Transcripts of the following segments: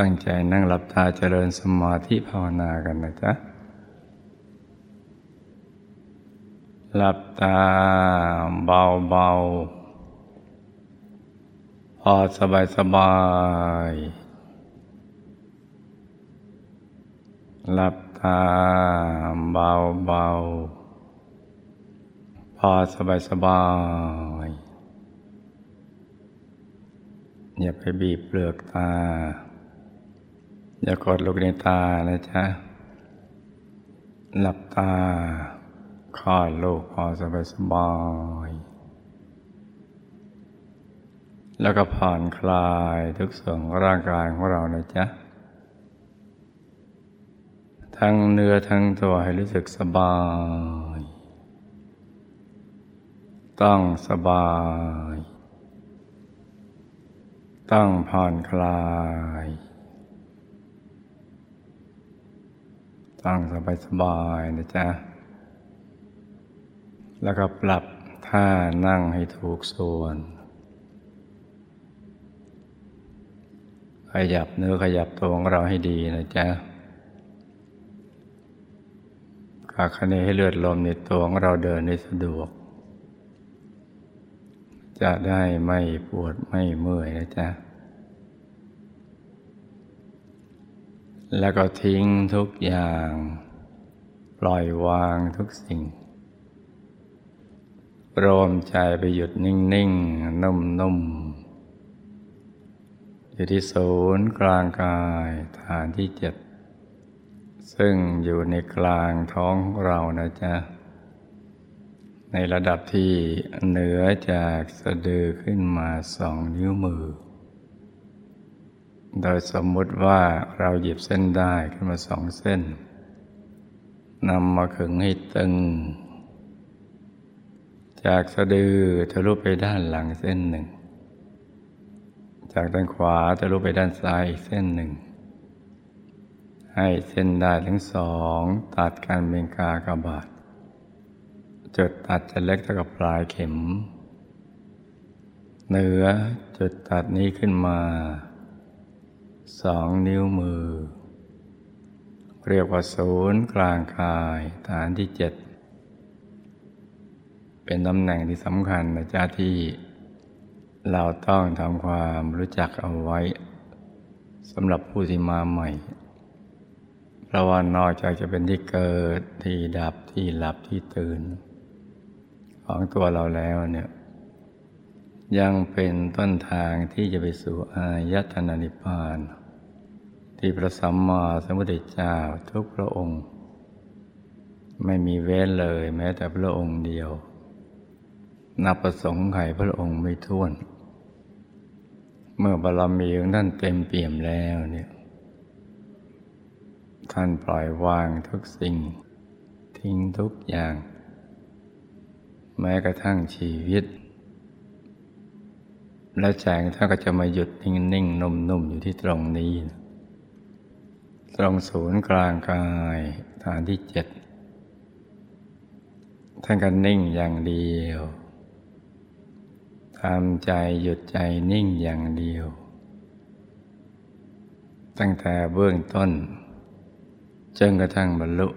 ตั้งใจนั่งหลับตาเจริญสมาธิภาวนากันนะจ๊ะหลับตาเบาๆพอสบายๆหลับตาเบาๆพอสบายๆอย่าไปบีบเปลือกตาอย่ากดลูกในตานะจ๊ะหลับตาคลอดลูกพอสบายๆแล้วก็ผ่อนคลายทุกส่วนร่างกายของเรานะจ๊ะทั้งเนื้อทั้งตัวให้รู้สึกสบายต้องสบายต้องผ่อนคลายตั้งสบายๆนะจ๊ะแล้วก็ปรับท่านั่งให้ถูกส่วนขยับเนื้อขยับตัวของเราให้ดีนะจ๊ะขาขณะให้เลือดลมในตัวของเราเดินได้สะดวกจะได้ไม่ปวดไม่เมื่อยนะจ๊ะแล้วก็ทิ้งทุกอย่างปล่อยวางทุกสิ่งรวมใจไปหยุดนิ่งๆนุ่มๆอยู่ที่ศูนย์กลางกายฐานที่7ซึ่งอยู่ในกลางท้องของเรานะจ๊ะในระดับที่เหนือจากสะดือขึ้นมา2 นิ้วมือโดยสมมุติว่าเราหยิบเส้นได้ขึ้นมา2 เส้นนำมาขึงให้ตึงจากสะดือทะลุไปด้านหลังเส้น 1จากด้านขวาทะลุไปด้านซ้ายอีกเส้น 1ให้เส้นได้ทั้ง2ตัดกันเป็นกากบาทจุดตัดจะเล็กเท่ากับปลายเข็มเหนือจุดตัดนี้ขึ้นมา2 นิ้วมือเรียกว่าศูนย์กลางกายฐานที่7เป็นตำแหน่งที่สำคัญนะจ๊ะที่เราต้องทำความรู้จักเอาไว้สำหรับผู้ที่มาใหม่เพราะว่านอกจากจะเป็นที่เกิดที่ดับที่หลับที่ตื่นของตัวเราแล้วเนี่ยยังเป็นต้นทางที่จะไปสู่อายตนะนิพพานที่พระสัมมาสัมพุทธเจ้าทุกพระองค์ไม่มีเว้นเลยแม้แต่พระองค์เดียวนับประสงค์ไขพระองค์ไม่ถ้วนเมื่อบารมีของท่านเต็มเปี่ยมแล้วเนี่ยท่านปล่อยวางทุกสิ่งทิ้งทุกอย่างแม้กระทั่งชีวิตแล้วใจของท่านก็จะมาหยุดนิ่งๆนุ่มๆอยู่ที่ตรงนี้ตรงศูนย์กลางกายฐานที่7ท่านก็นิ่งอย่างเดียวทำใจหยุดใจนิ่งอย่างเดียวตั้งแต่เบื้องต้นจนกระทั่งบรรลุ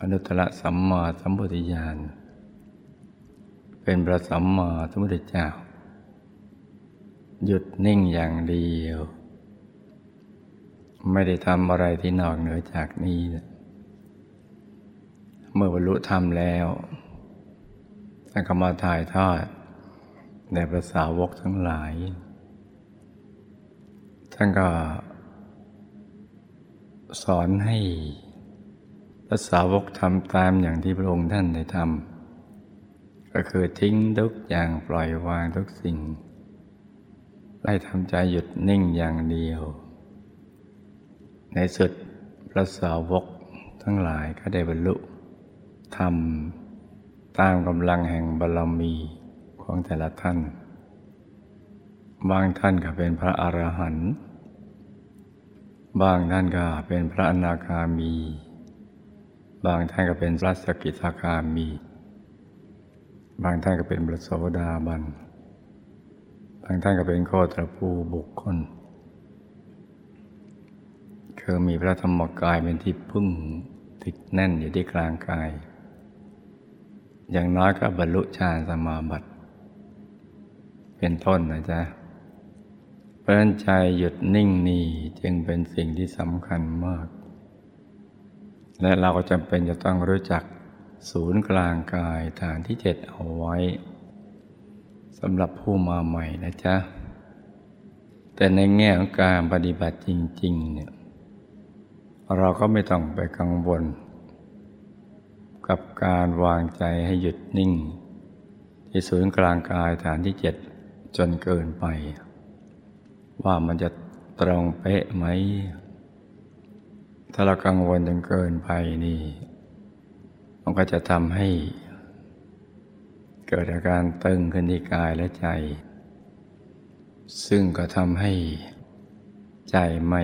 อนุตตรสัมมาสัมโพธิญาณเป็นพระสัมมาสัมพุทธเจ้าหยุดนิ่งอย่างเดียวไม่ได้ทำอะไรที่นอกเหนือจากนี้เมื่อบรรลุธรรมแล้วท่านก็มาถ่ายทอดแด่พระสาวกทั้งหลายท่านก็สอนให้พระสาวกทำตามอย่างที่พระองค์ท่านได้ทำก็คือทิ้งทุกอย่างปล่อยวางทุกสิ่งได้ทำใจหยุดนิ่งอย่างเดียวในสุดพระสาวกทั้งหลายก็ได้บรรลุธรรมตามกำลังแห่งบารมีของแต่ละท่านบางท่านก็เป็นพระอรหันต์บางท่านก็เป็นพระอนาคามีบางท่านก็เป็นพระสกิทาคามีบางท่านก็เป็นพระโสดาบันบางท่านก็เป็นโคตรภูบุคคล คือมีพระธรรมกายเป็นที่พึ่งติดแน่นอยู่ที่กลางกายอย่างน้อยก็บรรลุฌานสมาบัติเป็นต้นนะจ๊ะเพราะฉะนั้นใจหยุดนิ่งนี่จึงเป็นสิ่งที่สำคัญมากและเราก็จำเป็นจะต้องรู้จักศูนย์กลางกายฐานที่ 7เอาไว้สำหรับผู้มาใหม่นะจ๊ะแต่ในแง่ของการปฏิบัติจริงๆเนี่ยเราก็ไม่ต้องไปกังวลกับการวางใจให้หยุดนิ่งที่ศูนย์กลางกายฐานที่ 7จนเกินไปว่ามันจะตรงเป๊ะไหมถ้าเรากังวลจนเกินไปนี่มันก็จะทำให้เกิดอาการตึงขึ้นที่กายและใจซึ่งก็ทำให้ใจไม่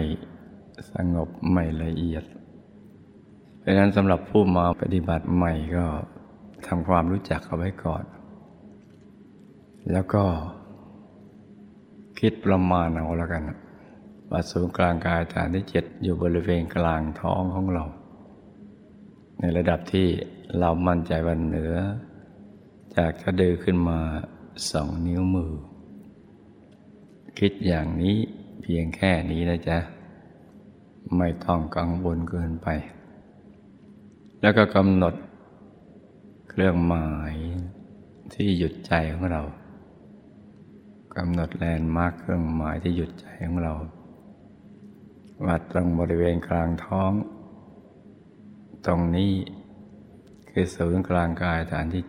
สงบไม่ละเอียดเพราะฉะนั้นสำหรับผู้มาปฏิบัติใหม่ก็ทำความรู้จักเอาไว้ก่อนแล้วก็คิดประมาณเอาแล้วกันว่าศูนย์กลางกายฐานที่ 7อยู่บริเวณกลางท้องของเราในระดับที่เรามั่นใจว่าเหนือจากสะดือขึ้นมา2 นิ้วมือคิดอย่างนี้เพียงแค่นี้นะจ๊ะไม่ต้องกังวลเกินไปแล้วก็กำหนดเครื่องหมายที่หยุดใจของเรากำหนดแลนด์มาร์คเครื่องหมายที่หยุดใจของเราว่าตรงบริเวณกลางท้องตรงนี้คือศูนย์กลางกายฐานที่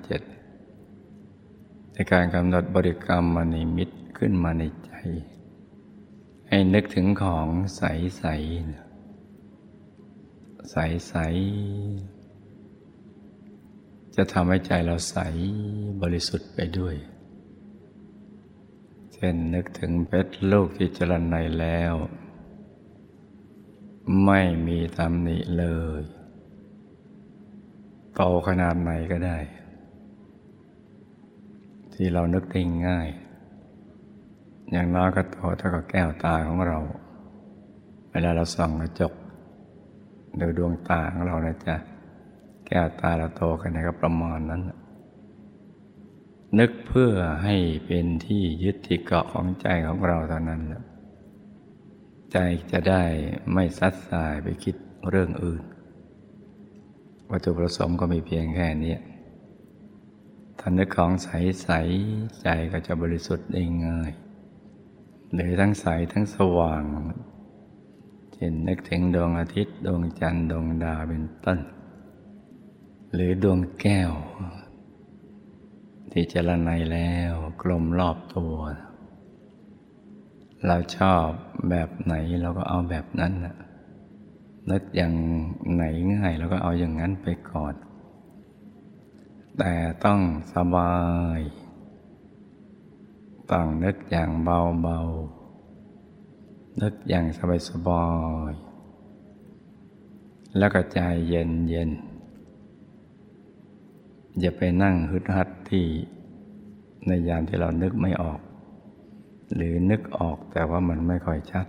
7ในการกำหนดบริกรรมมณิมิตขึ้นมาในใจให้นึกถึงของใสใสใสใสจะทำให้ใจเราใสบริสุทธิ์ไปด้วยเช่นนึกถึงเพชรลูกที่จรณในแล้วไม่มีตำหนิเลยโตขนาดไหนก็ได้ที่เรานึกได้ง่ายอย่างน้อยก็โตเท่ากับแก้วตาของเราเวลาเราส่องกระจกดูดวงตาของเรานะจ๊ะแก้วตาเราโตขนาดประมาณนั้นนึกเพื่อให้เป็นที่ยึดที่เกาะของใจของเราเท่านั้นแหละใจจะได้ไม่ซัดสายไปคิดเรื่องอื่นวัตถุประสงค์ก็มีเพียงแค่นี้ถ้านึกของใสๆใจก็จะบริสุทธิ์ได้ง่ายหรือทั้งใสทั้งสว่างเช่นนึกถึงดวงอาทิตย์ดวงจันทร์ดวงดาวเป็นต้นหรือดวงแก้วที่เจรไนแล้วกลมรอบตัวเราชอบแบบไหนเราก็เอาแบบนั้นนะนึกอย่างไหนง่ายเราก็เอาอย่างนั้นไปก่อนแต่ต้องสบายต้องนึกอย่างเบาๆนึกอย่างสบายๆแล้วก็ใจเย็นๆอย่าไปนั่งฮึดฮัดที่ในยามที่เรานึกไม่ออกหรือนึกออกแต่ว่ามันไม่ค่อยชัด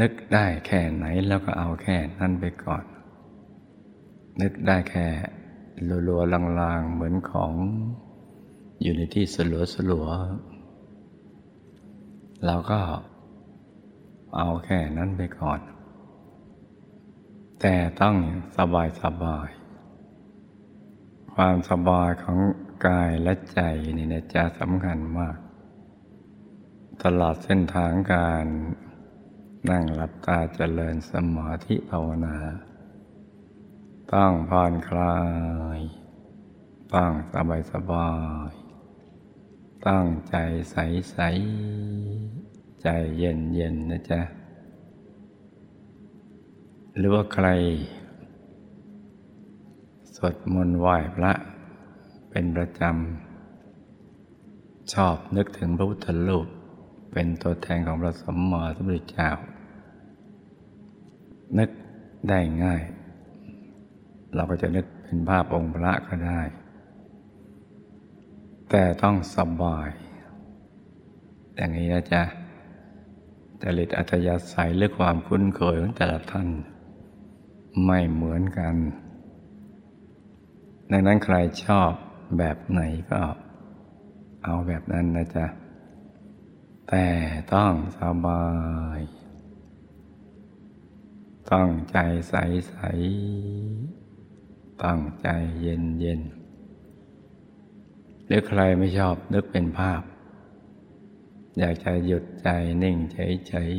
นึกได้แค่ไหนแล้วก็เอาแค่นั้นไปก่อนนึกได้แค่ลัวๆลางๆเหมือนของอยู่ในที่สลัวๆเราก็เอาแค่นั้นไปก่อนแต่ต้องสบายๆความสบายของกายและใจนี่นะจ๊ะสำคัญมากตลอดเส้นทางการนั่งหลับตาเจริญสมาธิภาวนาต้องผ่อนคลายต้องสบายตั้งใจใสๆใจเย็นๆนะจ๊ะหรือว่าใครสวดมนต์ไหว้พระเป็นประจำชอบนึกถึงพระพุทธรูปเป็นตัวแทนของพระสัมมาสัมพุทธเจ้านึกได้ง่ายเราก็จะนึกเป็นภาพองค์พระก็ได้แต่ต้องสบายอย่างนี้นะจ๊ะ แต่ฤทธิ์อัธยาศัยและความคุ้นเคยของแต่ละท่านไม่เหมือนกันดังนั้นใครชอบแบบไหนก็เอาแบบนั้นนะจ๊ะแต่ต้องสบายตั้งใจใสๆตั้งใจเย็นๆหรือใครไม่ชอบนึกเป็นภาพอยากจะหยุดใจนิ่งเฉย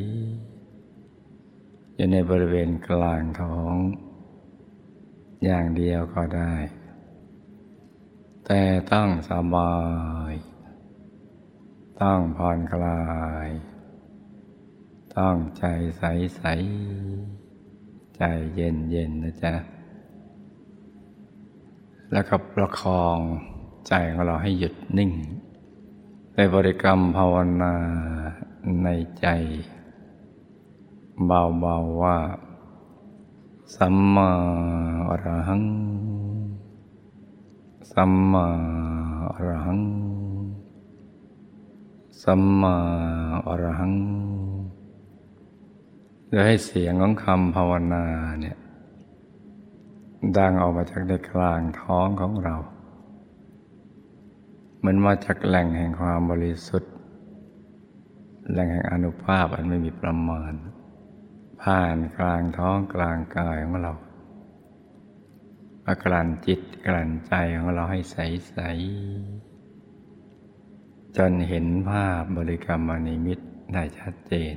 ๆอยู่ในบริเวณกลางท้องอย่างเดียวก็ได้แต่ต้องสบายต้องผ่อนคลายต้องใจใสใสใจเย็นเย็นนะจ๊ะแล้วก็ประคองใจของเราให้หยุดนิ่งในบริกรรมภาวนาในใจเบาๆว่าสัมมาอรหังสัมมาอรหังสัมมาอรหังโดยให้เสียงของคำภาวนาเนี่ยดังออกมาจากในกลางท้องของเราเหมือนมาจากแหล่งแห่งความบริสุทธิ์แหล่งแห่งอานุภาพอันไม่มีประมาณผ่านกลางท้องกลางกายของเรากลั่นจิตกลั่นใจของเราให้ใสๆจนเห็นภาพบริกรรมนิมิตได้ชัดเจน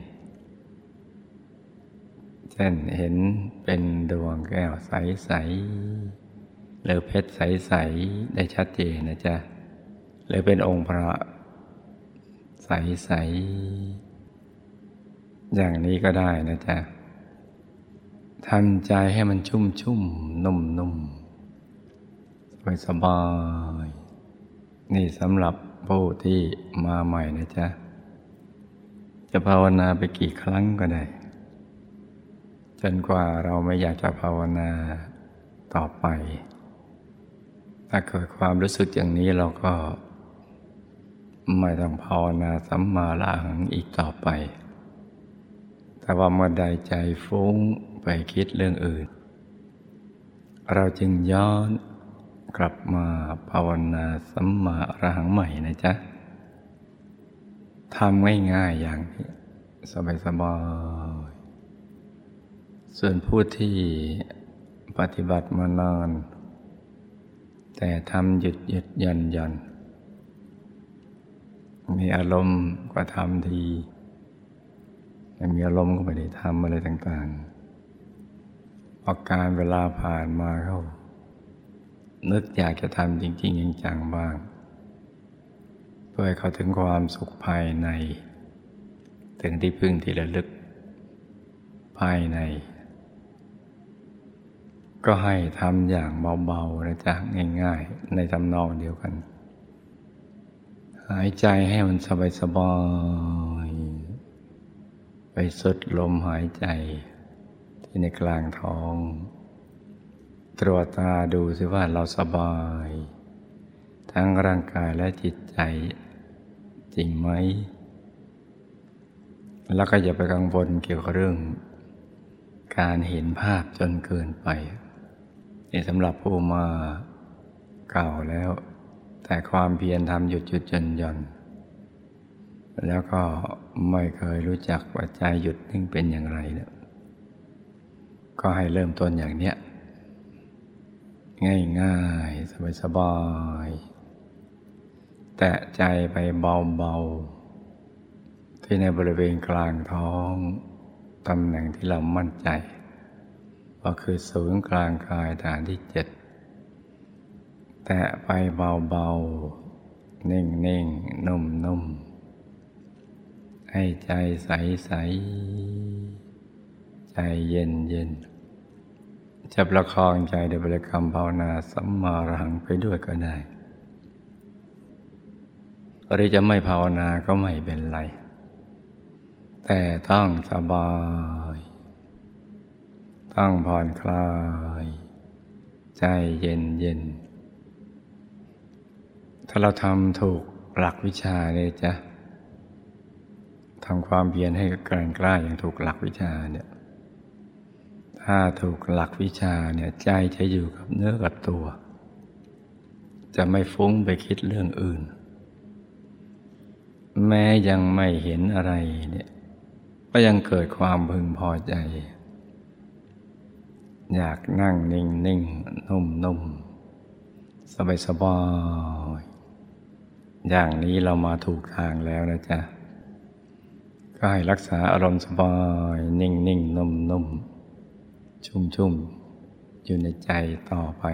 เช่นเห็นเป็นดวงแก้วใสๆหรือเพชรใสๆได้ชัดเจนนะจ๊ะหรือเป็นองค์พระใสๆอย่างนี้ก็ได้นะจ๊ะทำใจให้มันชุ่มๆนุ่มๆสบายๆนี่สำหรับผู้ที่มาใหม่นะจ๊ะจะภาวนาไปกี่ครั้งก็ได้จนกว่าเราไม่อยากจะภาวนาต่อไปถ้าเกิดความรู้สึกอย่างนี้เราก็ไม่ต้องภาวนาสัมมาละหังอีกต่อไปแต่ว่าเมื่อใดใจฟุ้งไปคิดเรื่องอื่นเราจึงย้อนกลับมาภาวนาสัมมาอรหังใหม่นะจ๊ะทำง่ายๆอย่างนี้สบายๆส่วนผู้ที่ปฏิบัติมานานแต่ทำหยุดหย่อนมีอารมณ์ก็ทำทีแต่มีอารมณ์ก็ไม่ได้ทำอะไรต่างๆพอการเวลาผ่านมาเข้านึกอยากจะทำจริงๆจังๆบ้างเพื่อให้เขาถึงความสุขภายในถึงที่พึ่งที่ระลึกภายในก็ให้ทำอย่างเบาๆนะจ๊ะง่ายๆในทำนองเดียวกันหายใจให้มันสบายๆไปสุดลมหายใจในกลางท้องตรวจตาดูสิว่าเราสบายทั้งร่างกายและจิตใจจริงไหมแล้วก็อย่าไปกังวลเกี่ยวกับเรื่องการเห็นภาพจนเกินไปนี่สำหรับผู้มาเก่าแล้วแต่ความเพียรทำหยุดหย่อนแล้วก็ไม่เคยรู้จักว่าใจหยุดนิ่งเป็นอย่างไรเนี่ยก็ให้เริ่มต้นอย่างเนี้ยง่ายๆสบายๆแตะใจไปเบาๆที่ในบริเวณกลางท้องตำแหน่งที่เรามั่นใจก็คือศูนย์กลางกายฐานที่7แตะไปเบาๆนิ่งๆนุ่มๆให้ใจใสๆใจเย็นเย็นจะประคองใจด้วยบริกรรมภาวนาสัมมาอรหังไปด้วยก็ได้หรือจะไม่ภาวนาก็ไม่เป็นไรแต่ต้องสบายต้องผ่อนคลายใจเย็นเย็นถ้าเราทำถูกหลักวิชาเลยจ้ะ ทำความเพียรให้แกร่งกล้าอย่างถูกหลักวิชาเนี่ยถ้าถูกหลักวิชาเนี่ยใจจะอยู่กับเนื้อกับตัวจะไม่ฟุ้งไปคิดเรื่องอื่นแม้ยังไม่เห็นอะไรเนี่ยก็ยังเกิดความพึงพอใจอยากนั่งนิ่งๆ นุ่มๆสบายๆอย่างนี้เรามาถูกทางแล้วนะจ๊ะก็ให้รักษาอารมณ์สบายนิ่งๆ นุ่มๆชุ่มๆอยู่ในใจต่อไป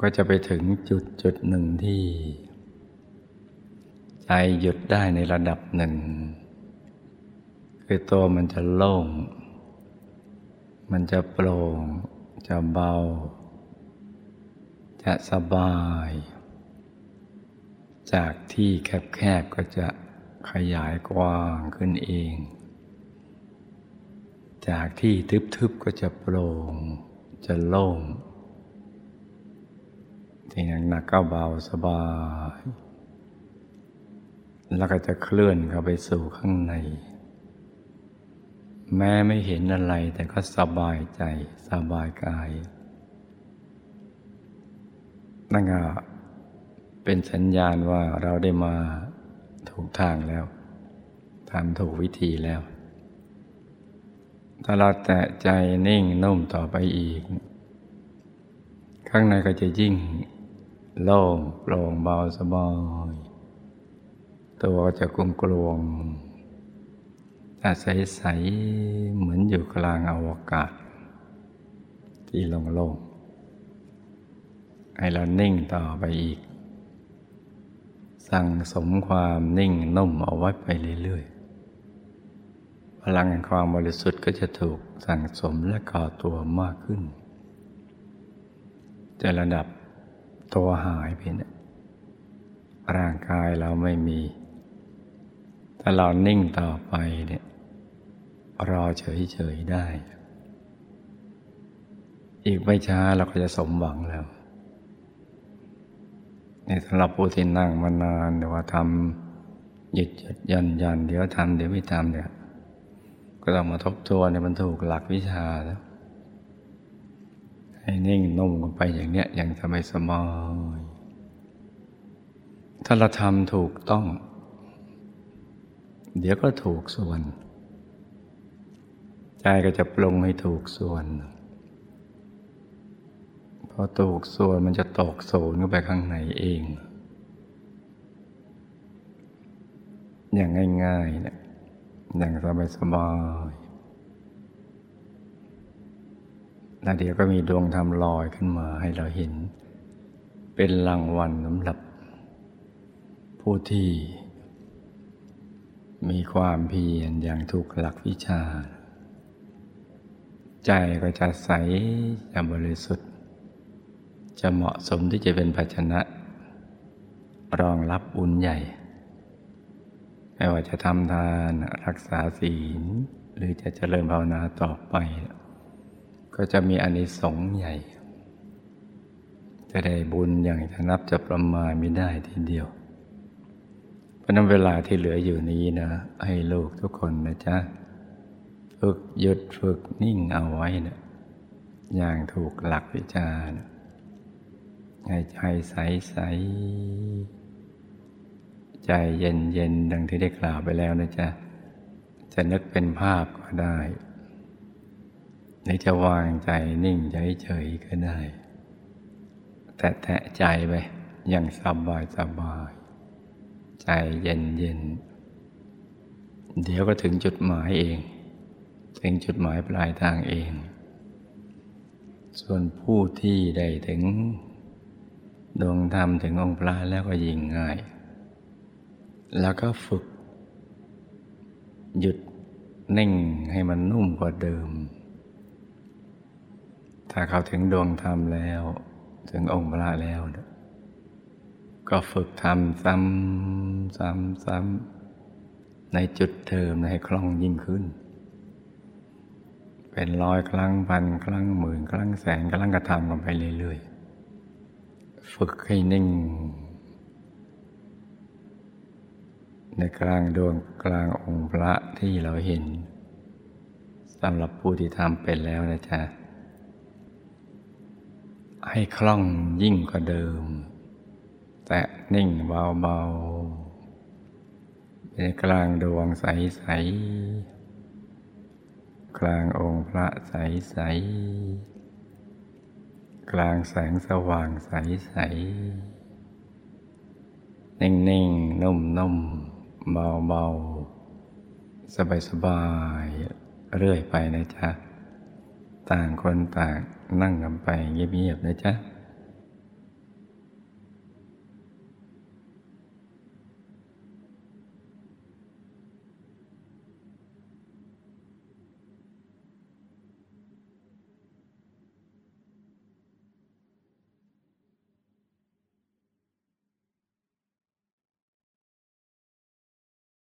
ก็จะไปถึงจุดหนึ่งที่ใจหยุดได้ในระดับหนึ่งคือตัวมันจะโล่งมันจะโปร่งจะเบาจะสบายจากที่แคบๆก็จะขยายกว้างขึ้นเองจากที่ทึบๆก็จะโปร่งจะโล่งที่หนักๆก็เบาสบายแล้วก็จะเคลื่อนเข้าไปสู่ข้างในแม้ไม่เห็นอะไรแต่ก็สบายใจสบายกายนั่นก็เป็นสัญญาณว่าเราได้มาถูกทางแล้วทำถูกวิธีแล้วถ้าเราแตะใจนิ่งนุ่มต่อไปอีกข้างในก็จะยิ่งโล่งโปร่งเบาสบายตัวก็จะกลวงอาศัยใสเหมือนอยู่กลางอวกาศที่โล่งๆให้เรานิ่งต่อไปอีกสั่งสมความนิ่งนุ่มเอาไว้ไปเรื่อยๆพลังแห่งความบริสุทธิ์ก็จะถูกสั่งสมและก่อตัวมากขึ้นจะระดับตัวหายไปเนี่ยร่างกายเราไม่มีถ้าเรานิ่งต่อไปเนี่ยรอเฉยๆได้อีกไม่ช้าเราก็จะสมหวังแล้วในสำหรับผู้ที่นั่งมานานหรือว่าทำหยุดยันเดี๋ยวทำเดี๋ยวไม่ทำเนี่ยก็ต้องมาทบทวนเนี่ยมันถูกหลักวิชาแล้วให้นิ่งนุ่มกันไปอย่างเนี้ยอย่างสบายสบายถ้าเราทำถูกต้องเดี๋ยวก็ถูกส่วนใจก็จะปรุงให้ถูกส่วนพอถูกส่วนมันจะตกศูนย์เข้าไปข้างในเองอย่างง่ายๆเนี่ยอย่างสบายๆแล้วเดี๋ยวก็มีดวงธรรมลอยขึ้นมาให้เราเห็นเป็นรางวัลสำหรับผู้ที่มีความเพียรอย่างถูกหลักวิชาใจก็จะใสจะบริสุทธิ์จะเหมาะสมที่จะเป็นภาชนะรองรับบุญใหญ่ไม่ว่าจะทำทานรักษาศีลหรือจะเจริญภาวนาต่อไปก็จะมีอานิสงส์ใหญ่จะได้บุญอย่างจะนับจะประมาณไม่ได้ทีเดียวเพราะนั้นเวลาที่เหลืออยู่นี้นะให้ลูกทุกคนนะจ๊ะฝึกหยุดฝึกนิ่งเอาไว้นะอย่างถูกหลักวิชานะให้ใจใสๆใจเย็นๆดังที่ได้กล่าวไปแล้วนะจ๊ะจะนึกเป็นภาพก็ได้หรือจะวางใจนิ่งเฉยๆก็ได้แต่แตะใจไปอย่างสบายๆใจเย็นๆเดี๋ยวก็ถึงจุดหมายเองถึงจุดหมายปลายทางเองส่วนผู้ที่ได้ถึงดวงธรรมถึงองค์พระแล้วก็ยิ่งง่ายแล้วก็ฝึกหยุดนิ่งให้มันนุ่มกว่าเดิมถ้าเขาถึงดวงธรรมแล้วถึงองค์พระแล้วก็ฝึกทำซ้ำๆในจุดเดิมให้คล่องยิ่งขึ้นเป็นร้อยครั้งพันครั้งหมื่นครั้งแสนครั้งกระทำกันไปเรื่อยๆฝึกให้นิ่ง ในกลางดวงกลางองค์พระที่เราเห็นสำหรับผู้ที่ทำเป็นแล้วนะจ๊ะให้คล่องยิ่งกว่าเดิมแตะนิ่งเบาๆในกลางดวงใสๆกลางองค์พระใสๆกลางแสงสว่างใสๆนิ่งๆนุ่มๆเบาๆสบายๆเรื่อยไปนะจ๊ะต่างคนต่างนั่งกันไปเงียบๆนะจ๊ะ